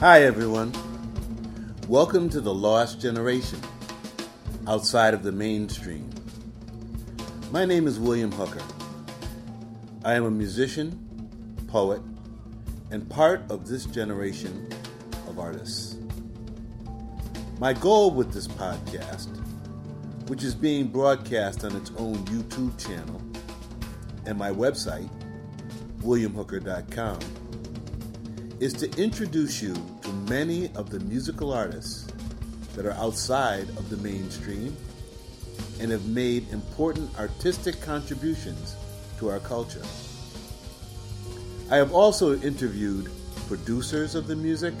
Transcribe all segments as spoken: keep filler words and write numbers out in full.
Hi everyone. Welcome to The Lost Generation, outside of the mainstream. My name is William Hooker. I am a musician, poet, and part of this generation of artists. My goal with this podcast, which is being broadcast on its own YouTube channel and my website, william hooker dot com, is to introduce you to many of the musical artists that are outside of the mainstream and have made important artistic contributions to our culture. I have also interviewed producers of the music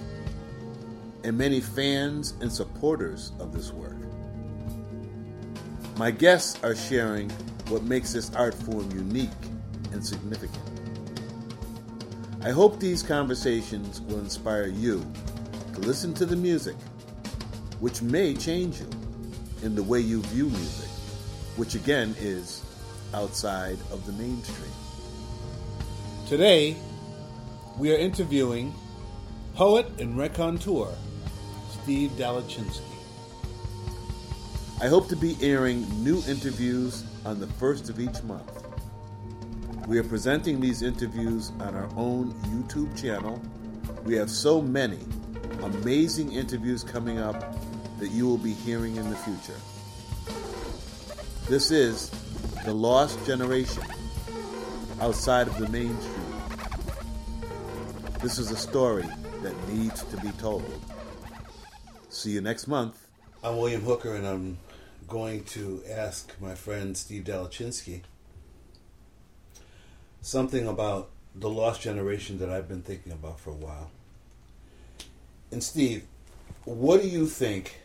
and many fans and supporters of this work. My guests are sharing what makes this art form unique and significant. I hope these conversations will inspire you to listen to the music, which may change you in the way you view music, which again is outside of the mainstream. Today, we are interviewing poet and raconteur Steve Dalachinsky. I hope to be airing new interviews on the first of each month. We are presenting these interviews on our own YouTube channel. We have so many amazing interviews coming up that you will be hearing in the future. This is The Lost Generation, outside of the mainstream. This is a story that needs to be told. See you next month. I'm William Hooker, and I'm going to ask my friend Steve Dalachinsky something about the lost generation that I've been thinking about for a while. And Steve, what do you think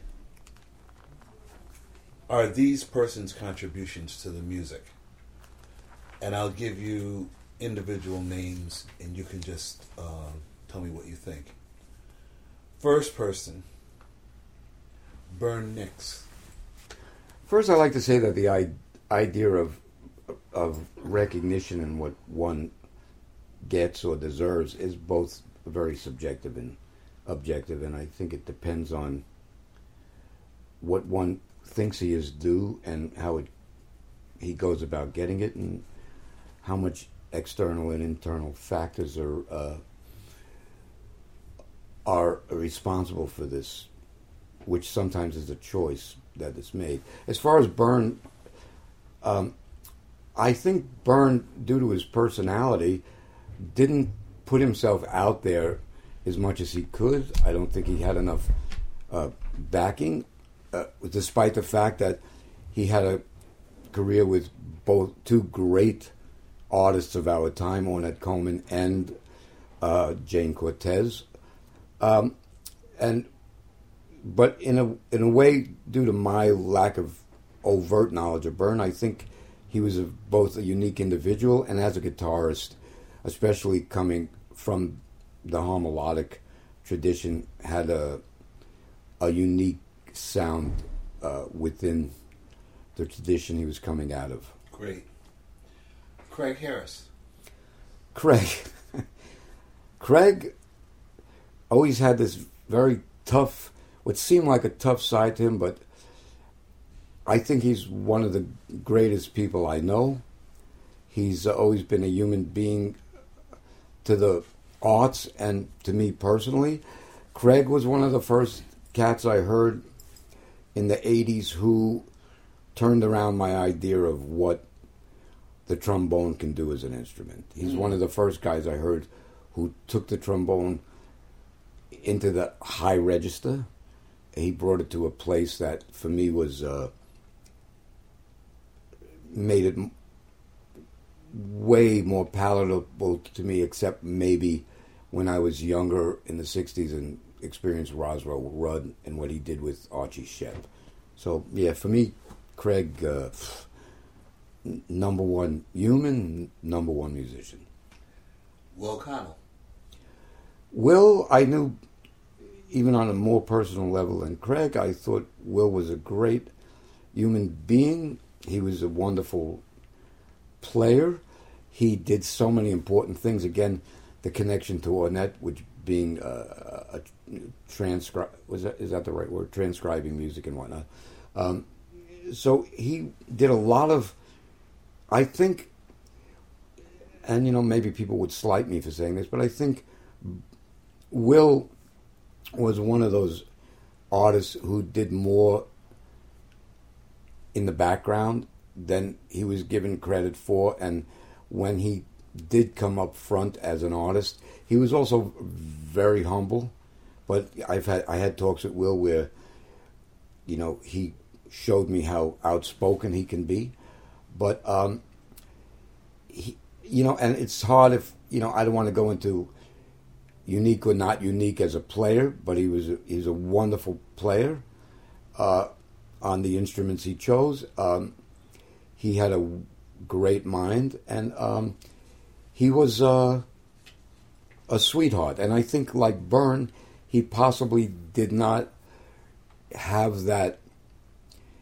are these persons' contributions to the music? And I'll give you individual names, and you can just uh, tell me what you think. First person, Bern Nix. First, I'd like to say that the I- idea of of recognition and what one gets or deserves is both very subjective and objective, and I think it depends on what one thinks he is due and how it, he goes about getting it, and how much external and internal factors are uh, are responsible for this, which sometimes is a choice that is made. As far as Bern, um, I think Bern, due to his personality, didn't put himself out there as much as he could. I don't think he had enough uh, backing, uh, despite the fact that he had a career with both two great artists of our time, Ornette Coleman and uh, Jane Cortez. Um, and but in a in a way, due to my lack of overt knowledge of Bern, I think he was a, both a unique individual and as a guitarist, especially coming from the harmonic tradition, had a a unique sound uh, within the tradition he was coming out of. Great. Craig Harris. Craig. Craig always had this very tough, what seemed like a tough side to him, but I think he's one of the greatest people I know. He's always been a human being to the arts and to me personally. Craig was one of the first cats I heard in the eighties who turned around my idea of what the trombone can do as an instrument. He's mm-hmm. one of the first guys I heard who took the trombone into the high register. He brought it to a place that for me was... Uh, made it way more palatable to me, except maybe when I was younger in the sixties and experienced Roswell Rudd and what he did with Archie Shepp. So, yeah, for me, Craig, uh, number one human, number one musician. Will Connell. Will, I knew even on a more personal level than Craig. I thought Will was a great human being. He was a wonderful player. He did so many important things. Again, the connection to Ornette, which being a, a transcribe, was that, is that the right word? Transcribing music and whatnot. Um, so he did a lot of, I think, and you know, maybe people would slight me for saying this, but I think Will was one of those artists who did more in the background than he was given credit for. And when he did come up front as an artist, he was also very humble. But I've had I had talks with Will where, you know, he showed me how outspoken he can be. But um, he, you know, and it's hard if you know. I don't want to go into unique or not unique as a player, but he was a, he was a wonderful player uh, on the instruments he chose. Um, he had a great mind, and um, he was uh, a sweetheart. And I think, like Bern, he possibly did not have that.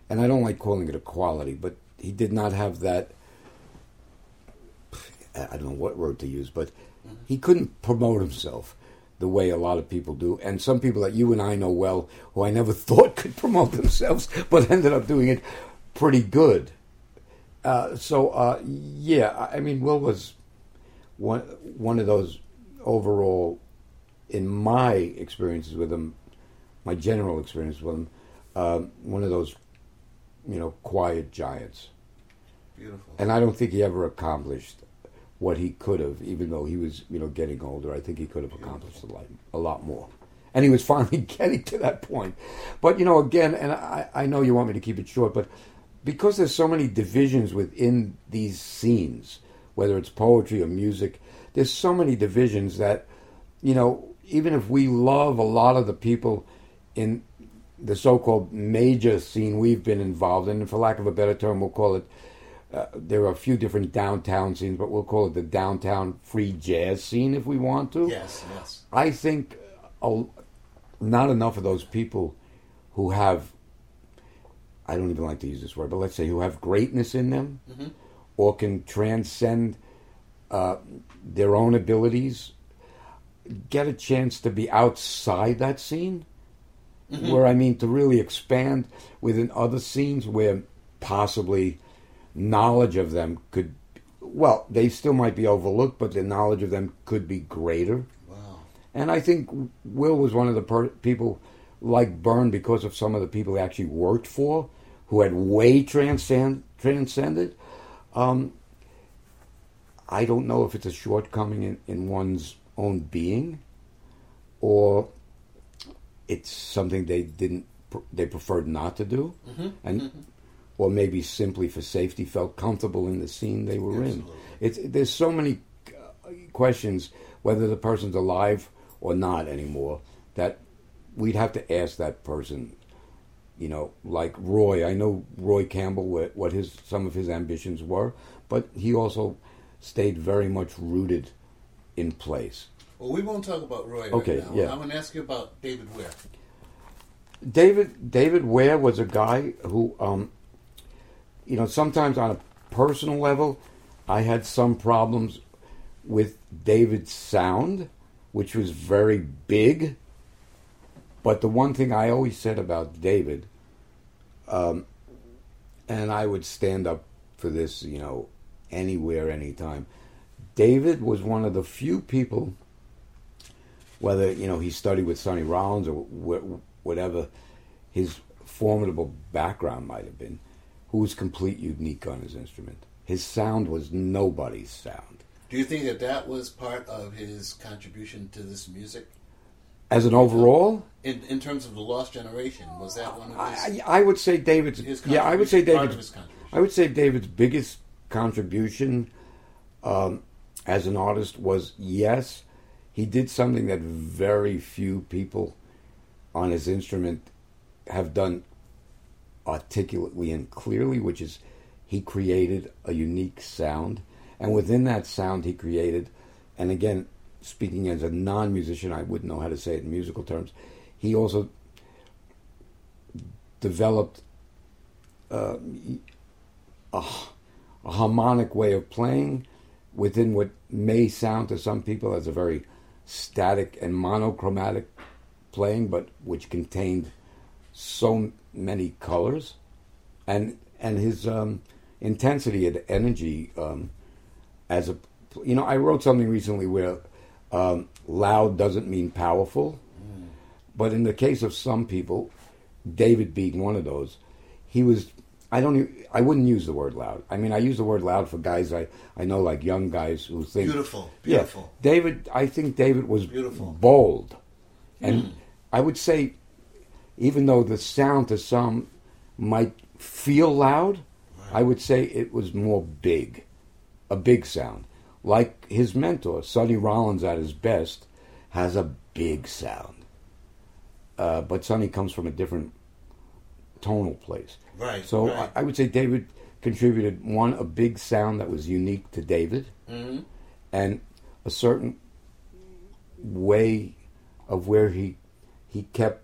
And I don't like calling it a quality, but he did not have that, I don't know what word to use, but he couldn't promote himself the way a lot of people do. And some people that you and I know well, who I never thought could promote themselves, but ended up doing it pretty good. Uh, so, uh, yeah, I mean, Will was one, one of those overall, in my experiences with him, my general experience with him, uh, one of those, you know, quiet giants. Beautiful. And I don't think he ever accomplished what he could have, even though he was, you know, getting older. I think he could have accomplished a lot, a lot more. And he was finally getting to that point. But, you know, again, and I, I know you want me to keep it short, but because there's so many divisions within these scenes, whether it's poetry or music, there's so many divisions that, you know, even if we love a lot of the people in the so-called major scene we've been involved in, and for lack of a better term, we'll call it, uh, there are a few different downtown scenes, but we'll call it the downtown free jazz scene if we want to. Yes, yes. I think a, not enough of those people who have, I don't even like to use this word, but let's say who have greatness in them, mm-hmm. or can transcend uh, their own abilities, get a chance to be outside that scene. Mm-hmm. Where I mean to really expand within other scenes where possibly knowledge of them could, well, they still might be overlooked, but the knowledge of them could be greater. Wow! And I think Will was one of the per- people like Bern, because of some of the people he actually worked for, who had way transcend- transcended. Um, I don't know if it's a shortcoming in, in one's own being, or it's something they didn't, they preferred not to do, mm-hmm. and mm-hmm. or maybe simply for safety felt comfortable in the scene they were Absolutely. in. It's, there's so many questions whether the person's alive or not anymore that we'd have to ask that person. You know, like Roy. I know Roy Campbell, what his some of his ambitions were, but he also stayed very much rooted in place. Well, we won't talk about Roy right okay, now. Yeah. I'm going to ask you about David Ware. David David Ware was a guy who, um, you know, sometimes on a personal level, I had some problems with David's sound, which was very big. But the one thing I always said about David, um, and I would stand up for this, you know, anywhere, anytime, David was one of the few people, whether, you know, he studied with Sonny Rollins or wh- whatever his formidable background might have been, who was complete unique on his instrument. His sound was nobody's sound. Do you think that that was part of his contribution to this music? As an overall? In in terms of the Lost Generation, was that one of his? I, I would say David's. His yeah, I would say David's. I would say David's biggest contribution um, as an artist was yes. He did something that very few people on his instrument have done articulately and clearly, which is he created a unique sound. And within that sound he created, and again, speaking as a non-musician, I wouldn't know how to say it in musical terms, he also developed uh, a, a harmonic way of playing within what may sound to some people as a very static and monochromatic playing, but which contained so many colors, and and his um, intensity and energy um, as a you know I wrote something recently where um, loud doesn't mean powerful, mm. but in the case of some people, David being one of those, he was I don't I wouldn't use the word loud. I mean I use the word loud for guys I, I know, like young guys who think beautiful, beautiful. Yeah, David I think David was beautiful, bold, and mm. I would say. Even though the sound to some might feel loud, right. I would say it was more big, a big sound. Like his mentor, Sonny Rollins at his best, has a big sound. Uh, but Sonny comes from a different tonal place. Right. So right. I, I would say David contributed, one, a big sound that was unique to David, mm-hmm. and a certain way of where he he kept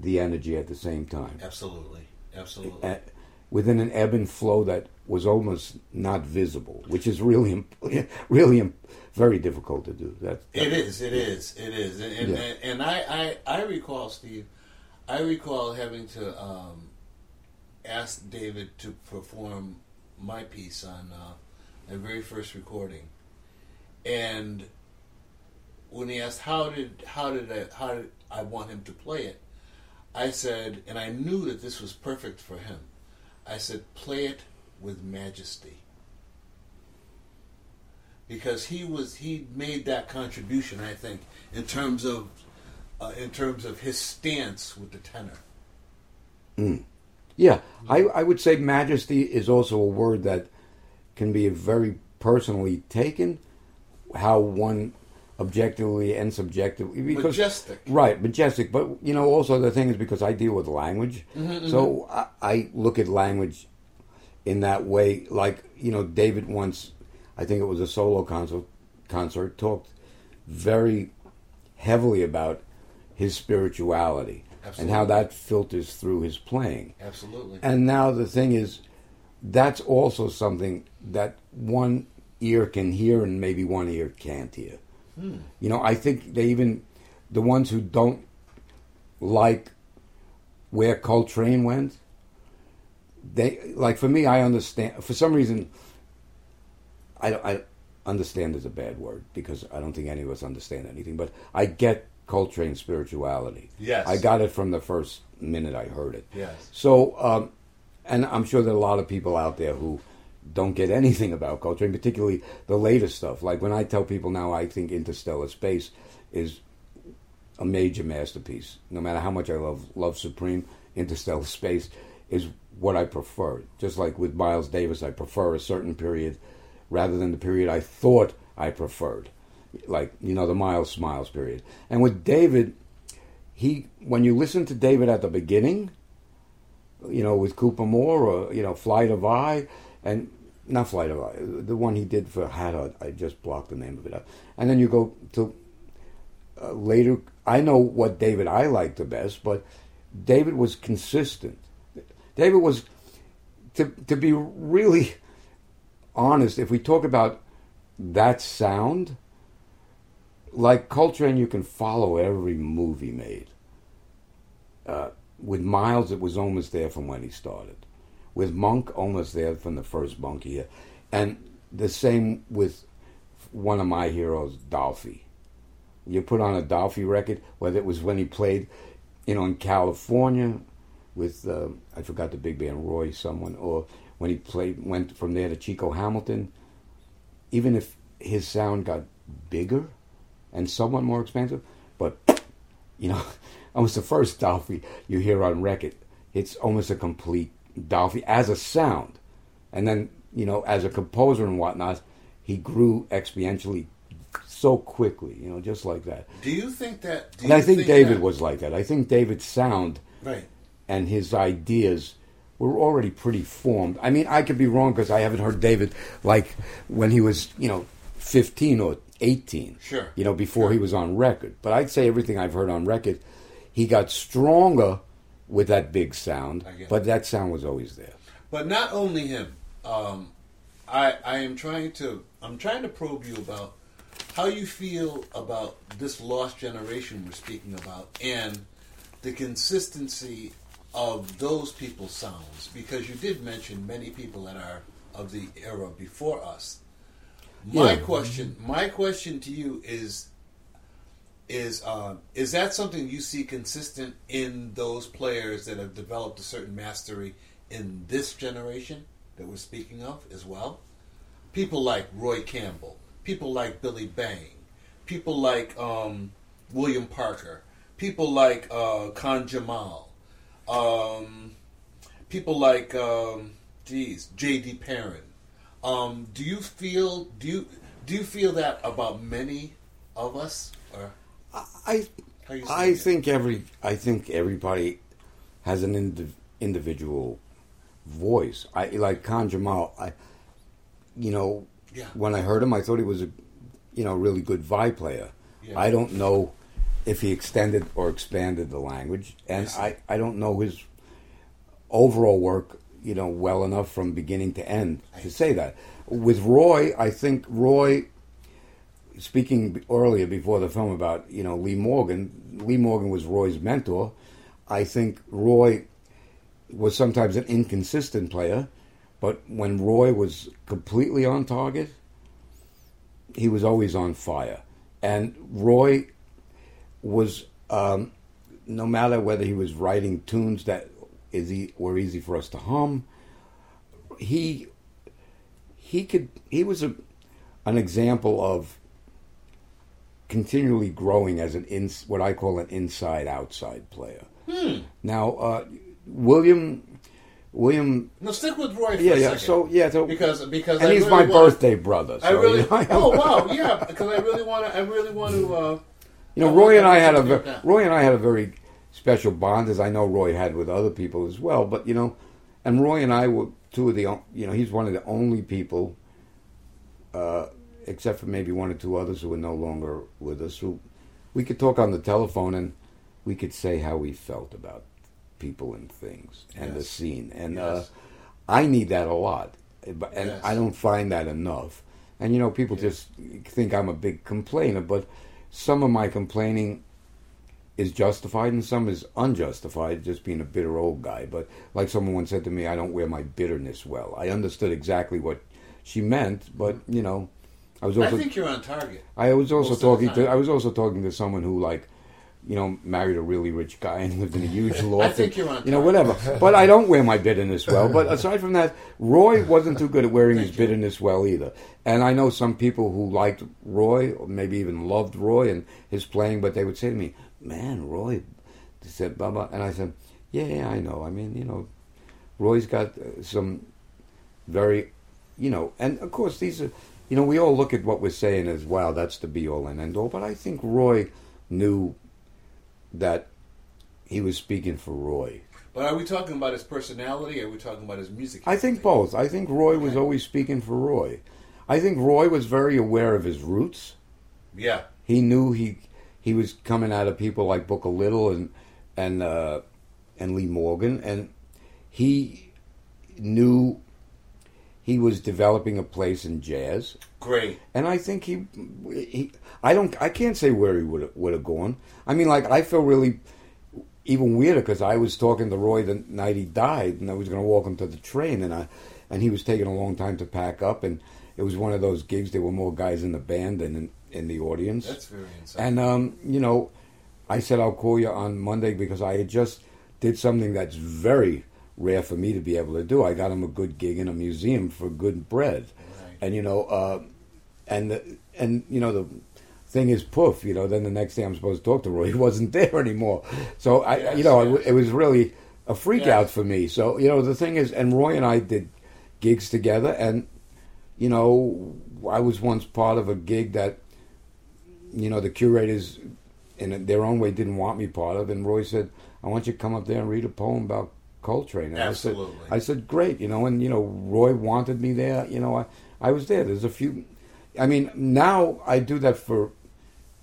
the energy at the same time. Absolutely, absolutely. At, within an ebb and flow that was almost not visible, which is really, imp- really imp- very difficult to do. That, that it is, it yeah. is, it is. And and, yeah. and, and I, I, I recall, Steve, I recall having to um, ask David to perform my piece on uh, my very first recording. And when he asked how did how did I how did I want him to play it, I said, and I knew that this was perfect for him, I said, play it with majesty. Because he was, he made that contribution, I think, in terms of, uh, in terms of his stance with the tenor. Mm. Yeah, I, I would say majesty is also a word that can be very personally taken, how one objectively and subjectively, because, majestic, right? Majestic, but you know, also the thing is because I deal with language, mm-hmm, so mm-hmm. I, I look at language in that way. Like you know, David once, I think it was a solo concert, concert talked very heavily about his spirituality. Absolutely. And how that filters through his playing. Absolutely. And now the thing is, that's also something that one ear can hear and maybe one ear can't hear. You know, I think they even, the ones who don't like where Coltrane went, they, like for me, I understand, for some reason, I, I understand is a bad word because I don't think any of us understand anything, but I get Coltrane's spirituality. Yes. I got it from the first minute I heard it. Yes. So, um, and I'm sure there are a lot of people out there who don't get anything about Coltrane, particularly the later stuff. Like when I tell people now I think Interstellar Space is a major masterpiece. No matter how much I love love Supreme, Interstellar Space is what I prefer. Just like with Miles Davis, I prefer a certain period rather than the period I thought I preferred. Like, you know, the Miles Smiles period. And with David, he when you listen to David at the beginning, you know, with Cooper Moore or, you know, Flight of Eye, and not Flight of Eye, the one he did for Hadad, I just blocked the name of it out. And then you go to uh, later, I know what David I liked the best, but David was consistent. David was, to to be really honest, if we talk about that sound, like Coltrane, you can follow every move he made. Uh, with Miles, it was almost there from when he started. With Monk, almost there from the first Monk here. And the same with one of my heroes, Dolphy. You put on a Dolphy record, whether it was when he played, you know, in California with, uh, I forgot the big band, Roy someone, or when he played, went from there to Chico Hamilton. Even if his sound got bigger and somewhat more expansive, but, you know, almost the first Dolphy you hear on record, it's almost a complete Dolphy as a sound, and then you know as a composer and whatnot, he grew exponentially so quickly, you know, just like that. Do you think that? Do and I think, think David that? was like that. I think David's sound, right, and his ideas were already pretty formed. I mean, I could be wrong because I haven't heard David like when he was, you know, fifteen or eighteen. Sure. You know, before sure. he was on record. But I'd say everything I've heard on record, he got stronger with that big sound, but that sound was always there. But not only him. Um, I I am trying to I'm trying to probe you about how you feel about this lost generation we're speaking about and the consistency of those people's sounds, because you did mention many people that are of the era before us. My yeah. question, my question to you is, is uh, is that something you see consistent in those players that have developed a certain mastery in this generation that we're speaking of as well? People like Roy Campbell, people like Billy Bang, people like um, William Parker, people like uh, Khan Jamal, um, people like, um, geez, J D. Perrin. Um, do you feel do you do you feel that about many of us? Or I I think it? every I think everybody has an indiv- individual voice. I like Khan Jamal. I you know yeah. when I heard him, I thought he was a you know really good vi player. Yeah. I don't know if he extended or expanded the language, and I, I, I don't know his overall work you know, well enough from beginning to end to say that. With Roy, I think Roy, speaking earlier before the film about, you know, Lee Morgan, Lee Morgan was Roy's mentor. I think Roy was sometimes an inconsistent player, but when Roy was completely on target, he was always on fire. And Roy was, um, no matter whether he was writing tunes that is he were easy for us to hum. He he could he was a an example of continually growing as an in, what I call an inside outside player. Hmm. Now uh, William William. No, stick with Roy for yeah, a yeah. second. So yeah, so because because and I he's really my wanna, birthday brother. So I really. You know, oh wow, yeah, because I really want to. I really want to. Uh, you know, Roy and I had a Roy and I had a very. special bond, as I know Roy had with other people as well, but you know, and Roy and I were two of the, you know, he's one of the only people, uh, except for maybe one or two others who are no longer with us, who we could talk on the telephone and we could say how we felt about people and things and yes. the scene. And yes. uh, I need that a lot, but and yes. I don't find that enough. And you know, people yes. just think I'm a big complainer, but some of my complaining is justified and some is unjustified, just being a bitter old guy. But like someone once said to me, I don't wear my bitterness well. I understood exactly what she meant, but you know, I was also I think you're on target. I was also talking to I was also talking to someone who like, you know, married a really rich guy and lived in a huge loft. I think you're on target. You know, whatever. But I don't wear my bitterness well. But aside from that, Roy wasn't too good at wearing his bitterness well either. And I know some people who liked Roy, or maybe even loved Roy and his playing, but they would say to me, man, Roy said, blah, blah. And I said, yeah, yeah, I know. I mean, you know, Roy's got uh, some very, you know, and of course these are, you know, we all look at what we're saying as, wow, that's the be all and end all. But I think Roy knew that he was speaking for Roy. But are we talking about his personality? Or are we talking about his music? I think both. I think Roy okay. was always speaking for Roy. I think Roy was very aware of his roots. Yeah. He knew he... He was coming out of people like Booker Little and and uh, and Lee Morgan, and he knew he was developing a place in jazz. Great. And I think he, he I don't, I can't say where he would would have gone. I mean, like I feel really even weirder because I was talking to Roy the night he died, and I was going to walk him to the train, and I and he was taking a long time to pack up, and it was one of those gigs. There were more guys in the band than in, in the audience. That's very insightful. And, um, you know, I said I'll call you on Monday because I had just did something that's very rare for me to be able to do. I got him a good gig in a museum for good bread. Right. And, you know, uh, and, the, and you know, the thing is poof, you know, then the next day I'm supposed to talk to Roy. He wasn't there anymore. So, I, yes, you know, yes. it, it was really a freak yes. out for me. So, you know, the thing is, and Roy and I did gigs together and, you know, I was once part of a gig that you know, the curators, in their own way, didn't want me part of. And Roy said, I want you to come up there and read a poem about Coltrane. And absolutely. I said, I said, great, you know, and, you know, Roy wanted me there. You know, I, I was there. There's a few, I mean, now I do that for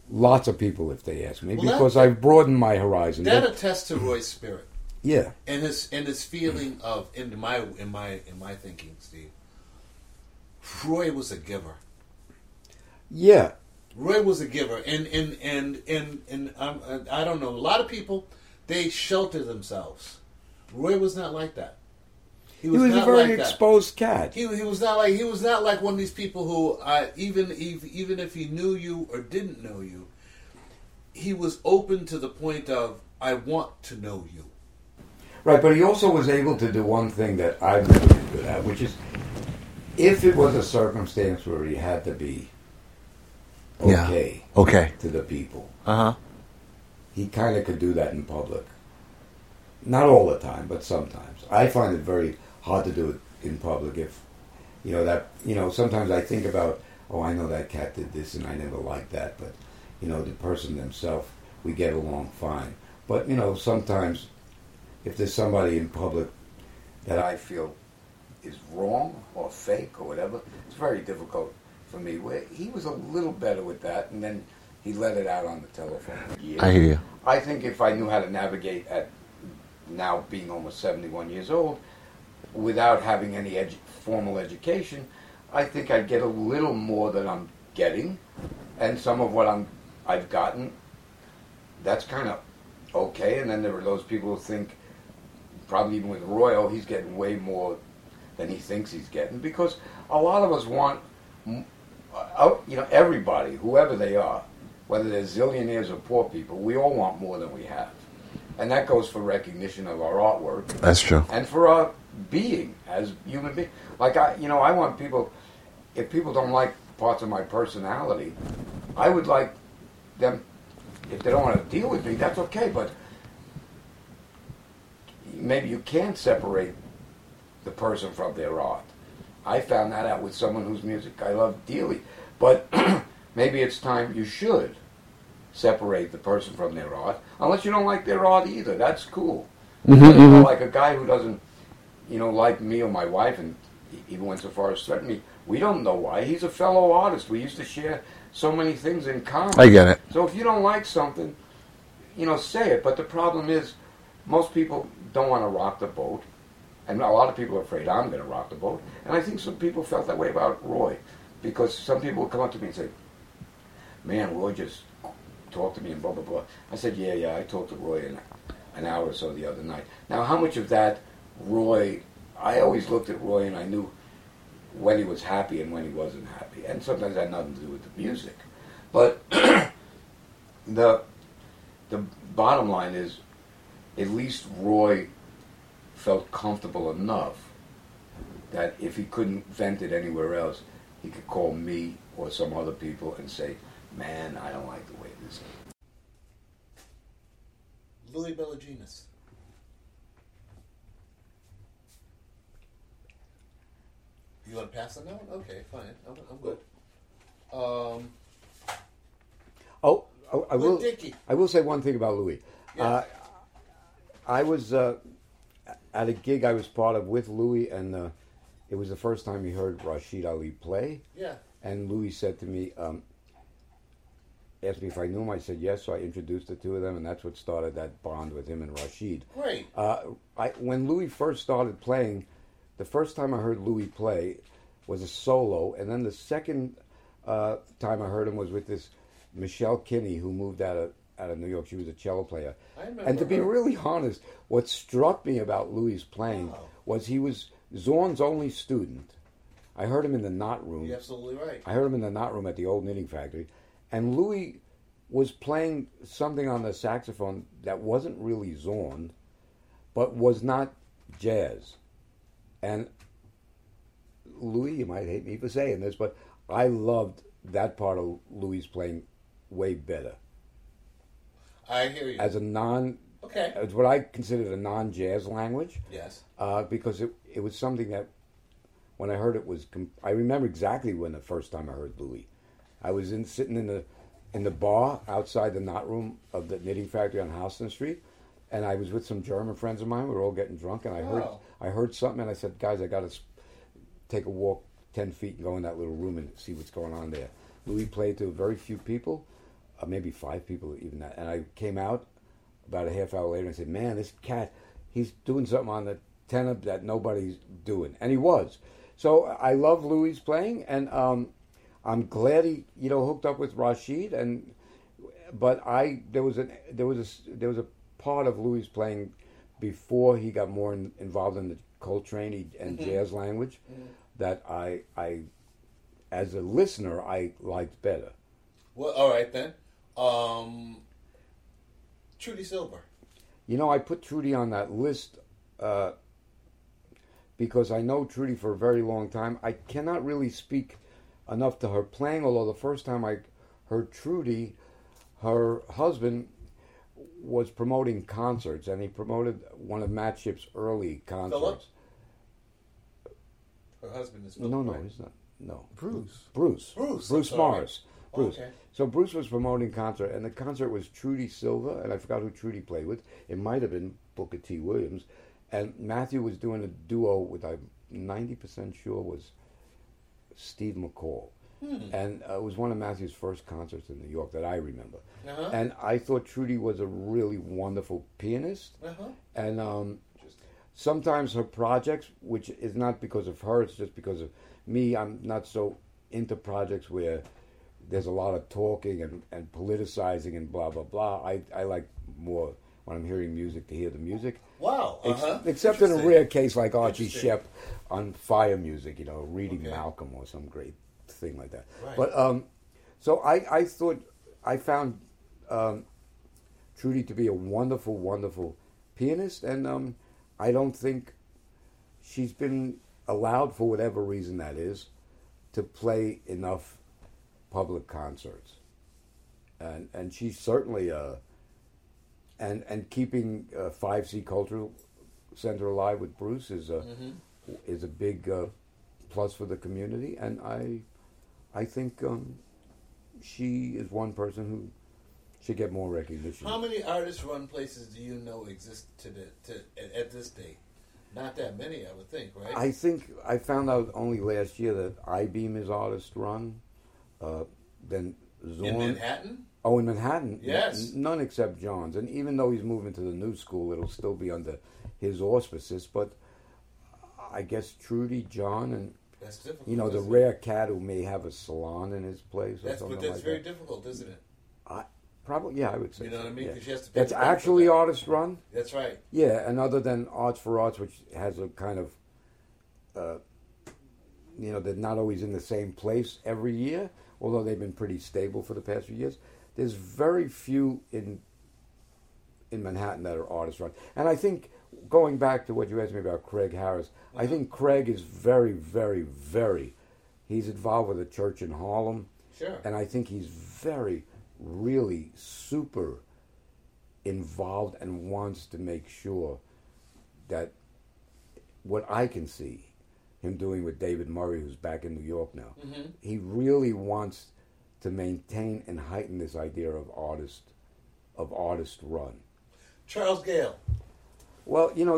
lots of people if they ask me, well, because I've broadened my horizon. That but, attests to Roy's spirit. Yeah, and his and his feeling of in my in my in my thinking, Steve. Roy was a giver. Yeah, Roy was a giver, and and and and and um, I don't know. A lot of people, they shelter themselves. Roy was not like that. He was, he was not a very like exposed that. cat. He he was not like he was not like one of these people who uh, even if, even if he knew you or didn't know you, he was open to the point of I want to know you. Right, but he also was able to do one thing that I've never been good at, which is if it was a circumstance where he had to be okay, yeah. okay. to the people, uh-huh. he kind of could do that in public. Not all the time, but sometimes. I find it very hard to do it in public if, you know, that, you know, sometimes I think about, oh, I know that cat did this and I never liked that, but, you know, the person themselves, we get along fine. But, you know, sometimes if there's somebody in public that I feel is wrong or fake or whatever, it's very difficult for me. He was a little better with that, and then he let it out on the telephone. Yeah. I hear you. I think if I knew how to navigate at now being almost seventy-one years old, without having any edu- formal education, I think I'd get a little more than I'm getting, and some of what I'm, I've gotten, that's kind of okay. And then there were those people who think, probably even with Roy, oh, he's getting way more than he thinks he's getting, because a lot of us want, you know, everybody, whoever they are, whether they're zillionaires or poor people, we all want more than we have. And that goes for recognition of our artwork. That's true. And for our being as human beings. Like, I, you know, I want people, if people don't like parts of my personality, I would like them, if they don't want to deal with me, that's okay, but maybe you can't separate the person from their art. I found that out with someone whose music I love dearly. But maybe it's time you should separate the person from their art, unless you don't like their art either. That's cool. Mm-hmm, you know, mm-hmm. Like a guy who doesn't, you know, like me or my wife, and even went so far as threaten me. We don't know why. He's a fellow artist. We used to share so many things in common. I get it. So if you don't like something, you know, say it. But the problem is, most people don't want to rock the boat, and a lot of people are afraid I'm going to rock the boat. And I think some people felt that way about Roy, because some people would come up to me and say, "Man, Roy just talk to me and blah, blah, blah." I said, yeah, yeah, I talked to Roy in an hour or so the other night. Now, how much of that Roy, I always looked at Roy and I knew when he was happy and when he wasn't happy. And sometimes that had nothing to do with the music. But the the bottom line is, at least Roy felt comfortable enough that if he couldn't vent it anywhere else, he could call me or some other people and say, "Man, I don't like the way this is." Louis Bellaginus. You want to pass on that one? Okay, fine. I'm, I'm good. Um, oh, oh, I will. Dickie. I will say one thing about Louis. Yeah. Uh, I was uh, at a gig I was part of with Louis, and uh, it was the first time he heard Rashid Ali play. Yeah. And Louis said to me, Um, asked me if I knew him. I said yes, so I introduced the two of them, and that's what started that bond with him and Rashid. Great. Uh, I, when Louis first started playing, the first time I heard Louis play was a solo, and then the second uh, time I heard him was with this Michelle Kinney, who moved out of out of New York. She was a cello player. I remember and to be her. really honest, what struck me about Louis' playing wow. was he was Zorn's only student. I heard him in the Knot Room. You're absolutely right. I heard him in the Knot Room at the old Knitting Factory. And Louis was playing something on the saxophone that wasn't really Zorn, but was not jazz. And Louis, you might hate me for saying this, but I loved that part of Louis' playing way better. I hear you. As a non... Okay. As what I considered a non-jazz language. Yes. Uh, because it, it was something that, when I heard it was... I remember exactly when the first time I heard Louis. I was in sitting in the in the bar outside the Knot Room of the Knitting Factory on Houston Street, and I was with some German friends of mine. We were all getting drunk, and I oh. heard I heard something, and I said, "Guys, I got to take a walk ten feet and go in that little room and see what's going on there. Louis played to very few people, uh, maybe five people even that. And I came out about a half hour later and said, man, this cat, he's doing something on the tenor that nobody's doing. And he was. So I love Louis playing, and um, I'm glad he, you know, hooked up with Rashid. And but I there was an there was a there was a part of Louis playing before he got more in, involved in the Coltrane and mm-hmm. jazz language mm-hmm. that I I as a listener I liked better. Well, all right then. Um, Trudy Silver. You know, I put Trudy on that list. Uh, because I know Trudy for a very long time. I cannot really speak enough to her playing, although the first time I heard Trudy, her husband was promoting concerts, and he promoted one of Matt Shipp's early concerts. Phillips? Her husband is Philip. No, no, right? He's not. No. Bruce. Bruce. Bruce. Bruce Mars. Bruce. Okay. So Bruce was promoting concert, and the concert was Trudy Silver, and I forgot who Trudy played with. It might have been Booker T. Williams. And Matthew was doing a duo with, I'm ninety percent sure, was Steve McCall. Hmm. And uh, it was one of Matthew's first concerts in New York that I remember. Uh-huh. And I thought Trudy was a really wonderful pianist. Uh-huh. And um, sometimes her projects, which is not because of her, it's just because of me. I'm not so into projects where there's a lot of talking and, and politicizing and blah, blah, blah. I, I like more... when I'm hearing music, to hear the music. Wow. Uh-huh. Ex- except in a rare case like Archie Shepp on Fire Music, you know, reading okay. Malcolm or some great thing like that. Right. But um, so I, I thought, I found um, Trudy to be a wonderful, wonderful pianist, and um, I don't think she's been allowed, for whatever reason that is, to play enough public concerts. And, and she's certainly a... And and keeping uh, five C Cultural Center alive with Bruce is a mm-hmm. is a big uh, plus for the community. And I I think um, she is one person who should get more recognition. How many artist-run places do you know exist to the, to at this date? Not that many, I would think, right? I think I found out only last year that I-Beam is artist-run. Uh, then Zorn in Manhattan. Oh, in Manhattan? Yes. None except John's. And even though he's moving to the new school, it'll still be under his auspices. But I guess Trudy, John, and, that's difficult, you know, the rare it? cat who may have a salon in his place or that's, something like that. But that's very that. difficult, isn't it? I Probably, yeah, I would say. You know what I mean? Because yeah. she has to pay that's actually that. artist-run? That's right. Yeah, and other than Arts for Arts, which has a kind of, uh, you know, they're not always in the same place every year, although they've been pretty stable for the past few years. There's very few in in Manhattan that are artist-run. And I think, going back to what you asked me about Craig Harris, mm-hmm. I think Craig is very, very, very... He's involved with a church in Harlem. Sure. And I think he's very, really super involved and wants to make sure that what I can see him doing with David Murray, who's back in New York now, mm-hmm. he really wants... to maintain and heighten this idea of artist, of artist run. Charles Gayle. Well, you know,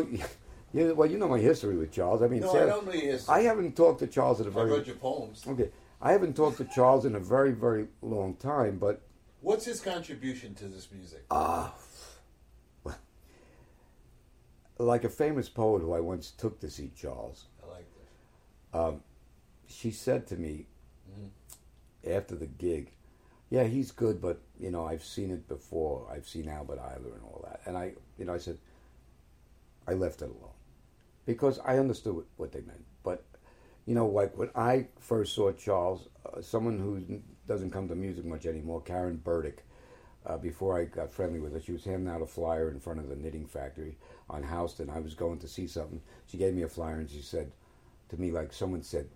you, well, you know my history with Charles. I mean, no, Sarah, I don't know your history. I haven't talked to Charles in a very. I read your poems. Okay, I haven't talked to Charles in a very, very long time. But what's his contribution to this music? Ah, uh, like a famous poet who I once took to see Charles. I like this. Um, she said to me. Mm-hmm. After the gig, yeah, he's good, but you know, I've seen it before. I've seen Albert Isler and all that, and I, you know, I said, I left it alone because I understood what they meant. But you know, like when I first saw Charles, uh, someone who doesn't come to music much anymore, Karen Burdick, uh, before I got friendly with her, she was handing out a flyer in front of the Knitting Factory on Houston. I was going to see something. She gave me a flyer and she said to me, like someone said.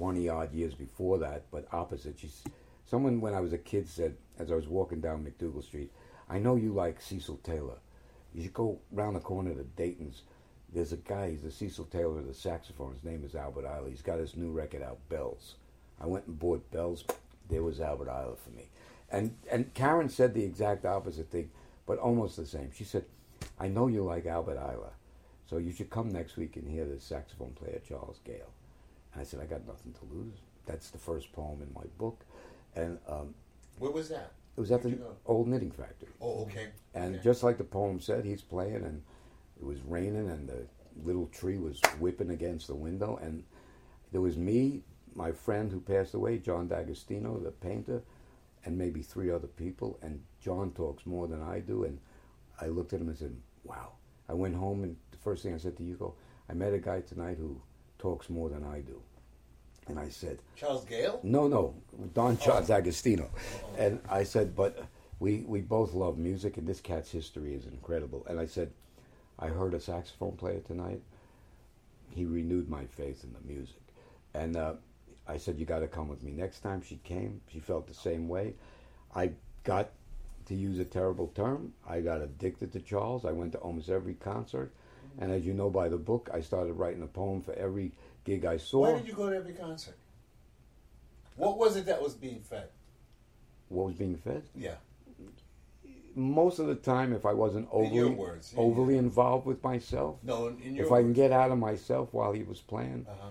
twenty odd years before that, but opposite. She's, someone when I was a kid said, as I was walking down McDougal Street, I know you like Cecil Taylor. You should go round the corner to Dayton's. There's a guy, he's the Cecil Taylor of the saxophone. His name is Albert Isler. He's got his new record out, Bells. I went and bought Bells. There was Albert Isler for me. And, and Karen said the exact opposite thing, but almost the same. She said, I know you like Albert Isler, so you should come next week and hear the saxophone player Charles Gayle. And I said, I got nothing to lose. That's the first poem in my book. And um, where was that? It was at the old knitting factory. Oh, okay. And okay. Just like the poem said, he's playing, and it was raining, and the little tree was whipping against the window. And there was me, my friend who passed away, John D'Agostino, the painter, and maybe three other people. And John talks more than I do. And I looked at him and said, wow. I went home, and the first thing I said to Hugo, I met a guy tonight who talks more than I do. And I said... Charles Gayle? No, no. Don Charles oh. D'Agostino. Oh. And I said, but we, we both love music, and this cat's history is incredible. And I said, I heard a saxophone player tonight. He renewed my faith in the music. And uh, I said, you got to come with me next time. She came. She felt the same way. I got, to use a terrible term, I got addicted to Charles. I went to almost every concert. Mm-hmm. And as you know by the book, I started writing a poem for every... gig I saw. Why did you go to every concert? What was it that was being fed? What was being fed? Yeah. Most of the time, if I wasn't overly, words, yeah, overly yeah. involved with myself, no, in your if I can words. Get out of myself while he was playing, uh-huh.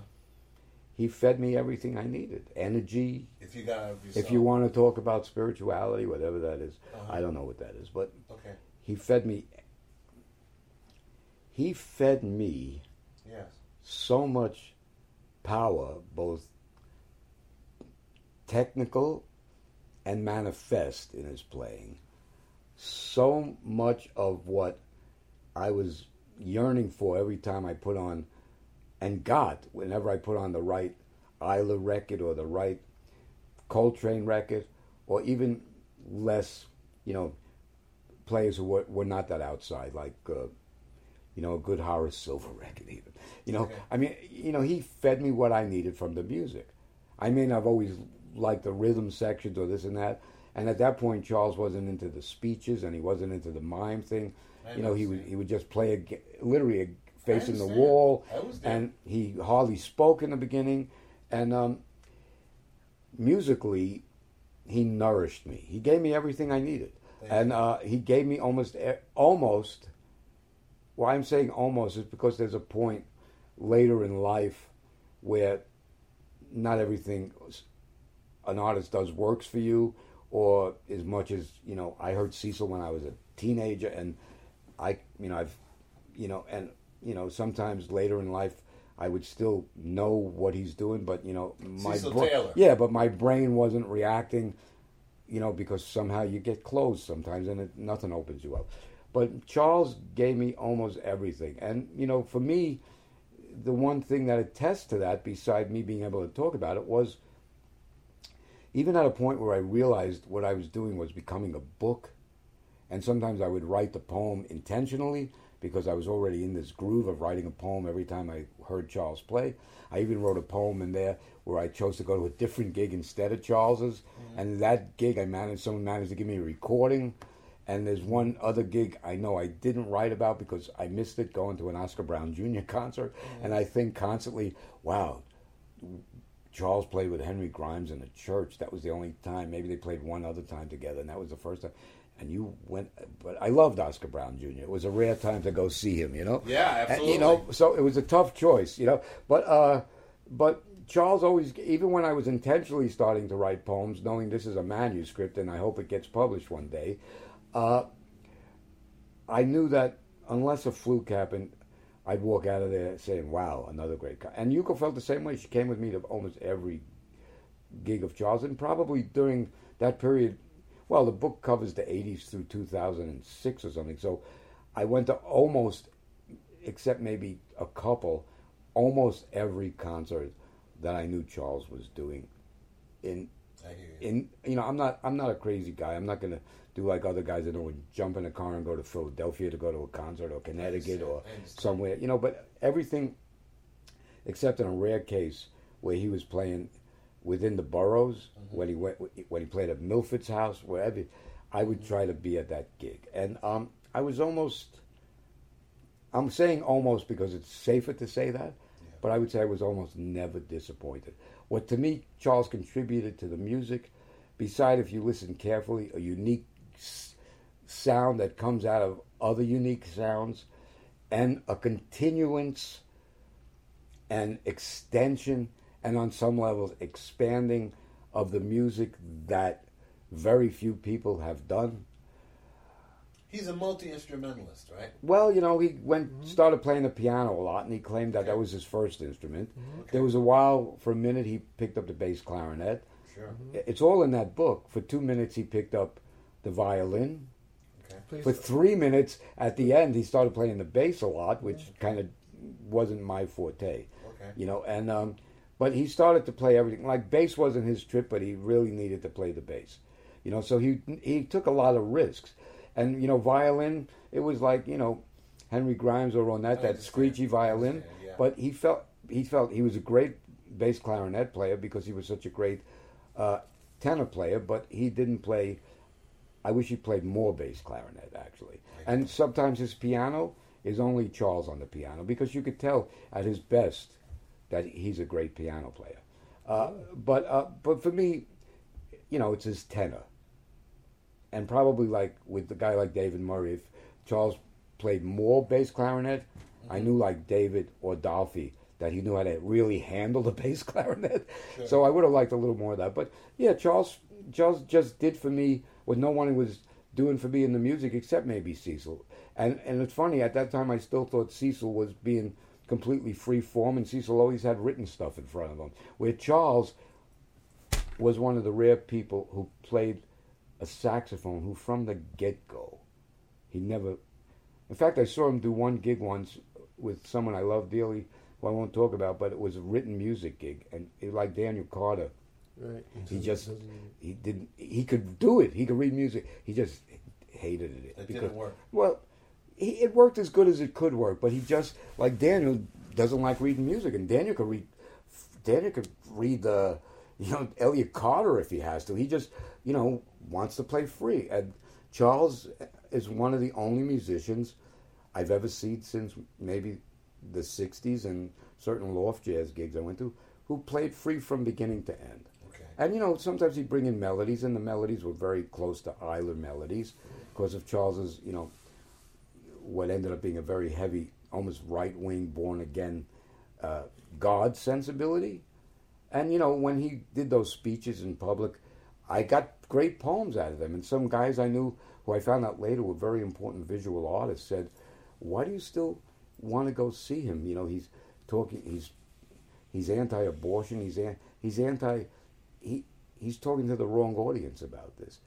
he fed me everything I needed. Energy. If you got out of yourself. If you want to talk about spirituality, whatever that is. Uh-huh. I don't know what that is, but okay. he fed me. He fed me yes. so much power, both technical and manifest in his playing. So much of what I was yearning for every time I put on, and got, whenever I put on the right Isler record or the right Coltrane record, or even less, you know, players who were, were not that outside, like, uh, you know, a good Horace Silver record even. You know, okay. I mean, you know, he fed me what I needed from the music. I mean, I've always liked the rhythm sections or this and that. And at that point, Charles wasn't into the speeches and he wasn't into the mime thing. I you know, he would, he would just play a, literally a facing the wall. And he hardly spoke in the beginning. And um, musically, he nourished me. He gave me everything I needed. Thank and uh, he gave me almost, almost, why I'm saying almost is because there's a point later in life where not everything an artist does works for you, or as much as, you know, I heard Cecil when I was a teenager, and I, you know, I've, you know, and, you know, sometimes later in life I would still know what he's doing, but, you know, my Cecil bra- Taylor. Yeah, but my brain wasn't reacting, you know, because somehow you get closed sometimes and it, nothing opens you up. But Charles gave me almost everything. And, you know, for me, the one thing that attests to that, beside me being able to talk about it, was even at a point where I realized what I was doing was becoming a book. And sometimes I would write the poem intentionally because I was already in this groove of writing a poem every time I heard Charles play. I even wrote a poem in there where I chose to go to a different gig instead of Charles's. Mm-hmm. And that gig, I managed, someone managed to give me a recording. And there's one other gig I know I didn't write about because I missed it, going to an Oscar Brown Junior concert. Mm-hmm. And I think constantly, wow, Charles played with Henry Grimes in a church. That was the only time. Maybe they played one other time together, and that was the first time. And you went, but I loved Oscar Brown Junior It was a rare time to go see him, you know? Yeah, absolutely. And, you know, so it was a tough choice, you know? But, uh, but Charles always, even when I was intentionally starting to write poems, knowing this is a manuscript and I hope it gets published one day, Uh, I knew that unless a fluke happened, I'd walk out of there saying, wow, another great guy. And Yuko felt the same way. She came with me to almost every gig of Charles. And probably during that period, well, the book covers the eighties through two thousand six or something. So I went to almost, except maybe a couple, almost every concert that I knew Charles was doing. In, I hear you. in you know, I'm not, I'm not a crazy guy. I'm not going to... like other guys that don't jump in a car and go to Philadelphia to go to a concert, or Connecticut or somewhere, you know, but everything except in a rare case where he was playing within the boroughs, mm-hmm. when he went, when he played at Milford's house, wherever, I would try to be at that gig. And um, I was almost, I'm saying almost because it's safer to say that, yeah. but I would say I was almost never disappointed. What to me, Charles contributed to the music, beside if you listen carefully, a unique sound that comes out of other unique sounds, and a continuance and extension and on some levels expanding of the music that very few people have done. He's a multi-instrumentalist, right? Well, you know, he went mm-hmm. started playing the piano a lot, and he claimed that okay. that was his first instrument. Mm-hmm. Okay. There was a while, for a minute, he picked up the bass clarinet. Sure. Mm-hmm. It's all in that book. For two minutes, he picked up the violin. Okay. Please for three minutes, at the end, he started playing the bass a lot, which okay. kind of wasn't my forte. Okay. You know, and um, but he started to play everything. Like, bass wasn't his trip, but he really needed to play the bass. You know, so he he took a lot of risks. And, you know, violin, it was like, you know, Henry Grimes or Ornette, that screechy violin. Yeah. But he felt he felt he was a great bass clarinet player because he was such a great uh, tenor player, but he didn't play, I wish he played more bass clarinet, actually. And sometimes his piano is only Charles on the piano because you could tell at his best that he's a great piano player. Uh, yeah. But uh, but for me, you know, it's his tenor. And probably like with a guy like David Murray, if Charles played more bass clarinet, mm-hmm. I knew like David or Dolphy that he knew how to really handle the bass clarinet. Sure. So I would have liked a little more of that. But yeah, Charles Charles just did for me what no one was doing for me in the music except maybe Cecil. And and it's funny, at that time I still thought Cecil was being completely free form, and Cecil always had written stuff in front of him. Where Charles was one of the rare people who played a saxophone, who from the get-go, he never... In fact, I saw him do one gig once with someone I love dearly, who I won't talk about, but it was a written music gig, and it, like Daniel Carter. Right. He just... He didn't... He could do it. He could read music. He just hated it. It because, didn't work. Well, he, it worked as good as it could work, but he just... Like Daniel doesn't like reading music, and Daniel could read... Daniel could read the... You know, Elliot Carter, if he has to. He just, you know, wants to play free. And Charles is one of the only musicians I've ever seen since maybe the sixties and certain loft jazz gigs I went to, who played free from beginning to end. Okay. And, you know, sometimes he'd bring in melodies, and the melodies were very close to Isler melodies because of Charles's, you know, what ended up being a very heavy, almost right-wing, born-again uh, God sensibility. And, you know, when he did those speeches in public, I got great poems out of them. And some guys I knew, who I found out later were very important visual artists, said, why do you still want to go see him? You know, he's talking, he's he's anti-abortion, he's an, he's anti, he he's talking to the wrong audience about this.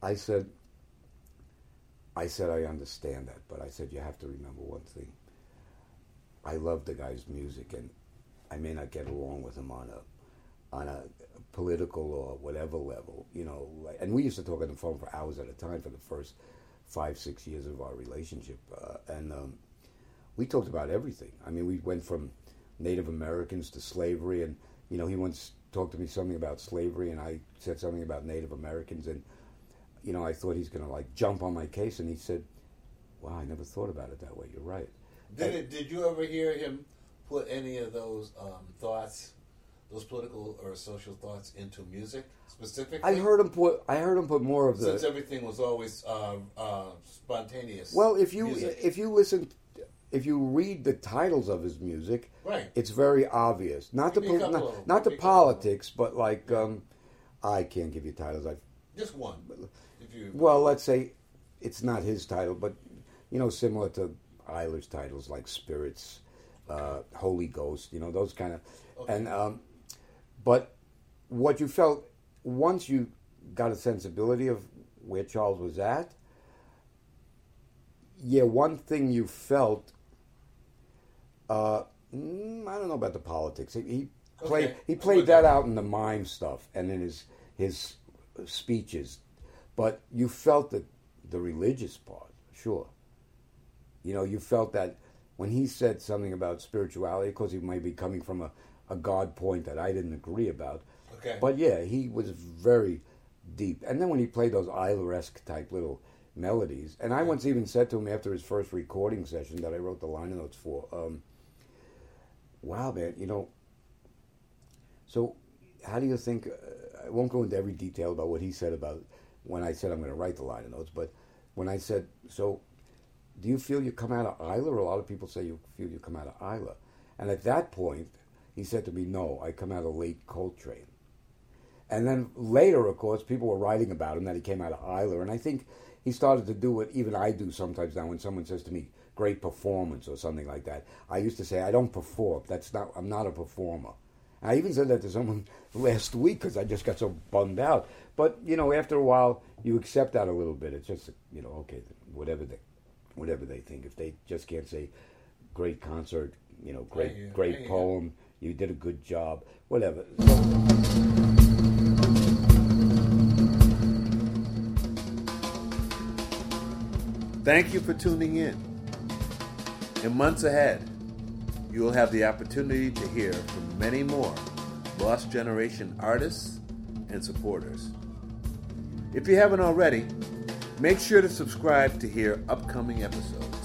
I said, I said, I understand that, but I said, you have to remember one thing. I love the guy's music, and I may not get along with him on a, on a political or whatever level, you know, and we used to talk on the phone for hours at a time for the first five, six years of our relationship, uh, and um, we talked about everything. I mean, we went from Native Americans to slavery, and, you know, he once talked to me something about slavery, and I said something about Native Americans, and, you know, I thought he's going to, like, jump on my case, and he said, wow, I never thought about it that way, you're right. Did, it, did you ever hear him put any of those um, thoughts... those political or social thoughts into music specifically? I heard him put. I heard him put more of the. Since everything was always uh, uh, spontaneous. Well, if you music. if you listen, if you read the titles of his music, right. it's very obvious. Not the not, not, not the politics, but like yeah. um, I can't give you titles. I've, Just one. If you, well, let's say it's not his title, but you know, similar to Isler's titles, like Spirits, okay. uh, Holy Ghost. You know, those kind of okay. and. Um, But what you felt, once you got a sensibility of where Charles was at, yeah, one thing you felt, uh, I don't know about the politics. He, he okay. played he played that out in the mime stuff and in his his speeches. But you felt the, the religious part, sure. You know, you felt that when he said something about spirituality, because he might be coming from a... a God point that I didn't agree about. Okay. But yeah, he was very deep. And then when he played those Isler-esque type little melodies, and I yeah. once even said to him after his first recording session that I wrote the liner notes for, um, wow, man, you know, so how do you think, uh, I won't go into every detail about what he said about when I said I'm going to write the liner notes, but when I said, so do you feel you come out of Isler? A lot of people say you feel you come out of Isler. And at that point, He said to me, no, I come out of late Coltrane. And then later, of course, people were writing about him, that he came out of Isler. And I think he started to do what even I do sometimes now when someone says to me, great performance or something like that. I used to say, I don't perform. That's not. I'm not a performer. And I even said that to someone last week because I just got so bummed out. But, you know, after a while, you accept that a little bit. It's just, you know, okay, whatever they, whatever they think. If they just can't say, great concert, you know, great, yeah, yeah, great yeah, poem, yeah. You did a good job, whatever. Thank you for tuning in. In months ahead, you will have the opportunity to hear from many more Lost Generation artists and supporters. If you haven't already, make sure to subscribe to hear upcoming episodes.